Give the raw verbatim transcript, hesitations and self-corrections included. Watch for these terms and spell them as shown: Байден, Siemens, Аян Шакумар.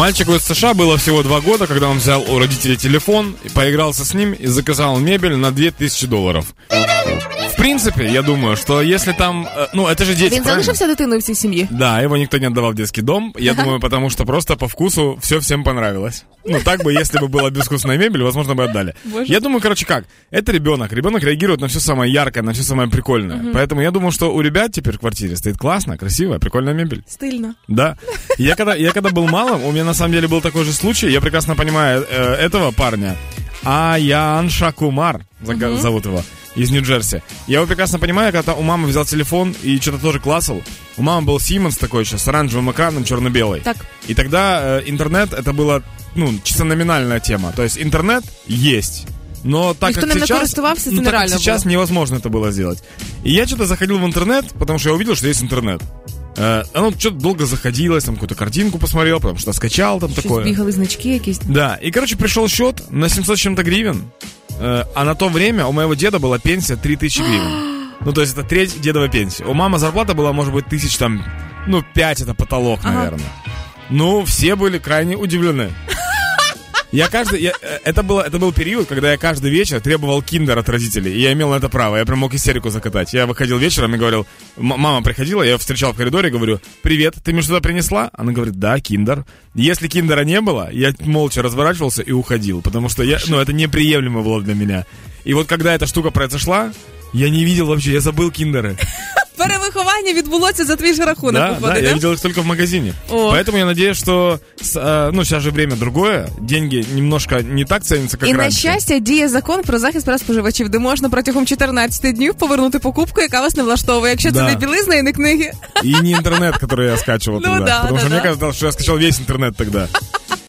Мальчику из США было всего два года, когда он взял у родителей телефон, поигрался с ним и заказал мебель на две тысячи долларов. В принципе, я думаю, что если там... Ну, это же дети, Він залишився дитиною в цій сім'ї? Да, его никто не отдавал в детский дом. Я ага. думаю, потому что просто по вкусу все всем понравилось. Ну, так бы, если бы была безвкусная мебель, возможно, бы отдали. Боже. Я думаю, короче, как? Это ребенок. Ребенок реагирует на все самое яркое, на все самое прикольное. Угу. Поэтому я думаю, что у ребят теперь в квартире стоит классно, красивая, прикольная мебель. Стильно. Да. Я когда, я когда был малым, у меня на самом деле был такой же случай. Я прекрасно понимаю э, этого парня. Аян Шакумар uh-huh. зовут его, из Нью-Джерси. Я его прекрасно понимаю, когда у мамы взял телефон и что-то тоже классал. У мамы был Siemens такой еще, с оранжевым экраном, черно-белый. Так. И тогда э, интернет, это была, ну, чисто номинальная тема. То есть интернет есть, но так, как сейчас, ну, так как сейчас невозможно это было сделать. И я что-то заходил в интернет, потому что я увидел, что есть интернет. Э, оно что-то долго заходилось, там какую-то картинку посмотрел, потому что скачал там что такое. Бегали значки какие-то. Да, и, короче, пришел счет на семьсот с чем-то гривен, э, а на то время у моего деда была пенсия три тысячи гривен. Ну, то есть это треть дедовой пенсии. У мамы зарплата была, может быть, тысяч там, ну, пять, это потолок, ага. наверное. Ну, все были крайне удивлены. Я каждый, я, это, было, это был период, когда я каждый вечер требовал киндер от родителей. И я имел на это право, я прям мог истерику закатать. Я выходил вечером и говорил, мама приходила, я ее встречал в коридоре, говорю: «Привет, ты мне что-то принесла?» Она говорит: «Да, киндер». Если киндера не было, я молча разворачивался и уходил. Потому что я, ну, это неприемлемо было для меня. И вот когда эта штука произошла, я не видел вообще, я забыл киндеры. Перевихование відбулося за твій же рахунок. Да, да, да, я видел их только в магазине. О. Поэтому я надеюсь, что, ну, сейчас же время другое, деньги немножко не так ценятся, как і раніше. І, на щастя, діє закон про захист прав споживачів, де можна протягом чотирнадцяти днів повернути покупку, яка вас не влаштовує, якщо да. це не білизна і не книги. І не інтернет, який я скачував. Ну, туда. Да, Потому да, что да. мне казалось, что я скачал весь интернет тогда.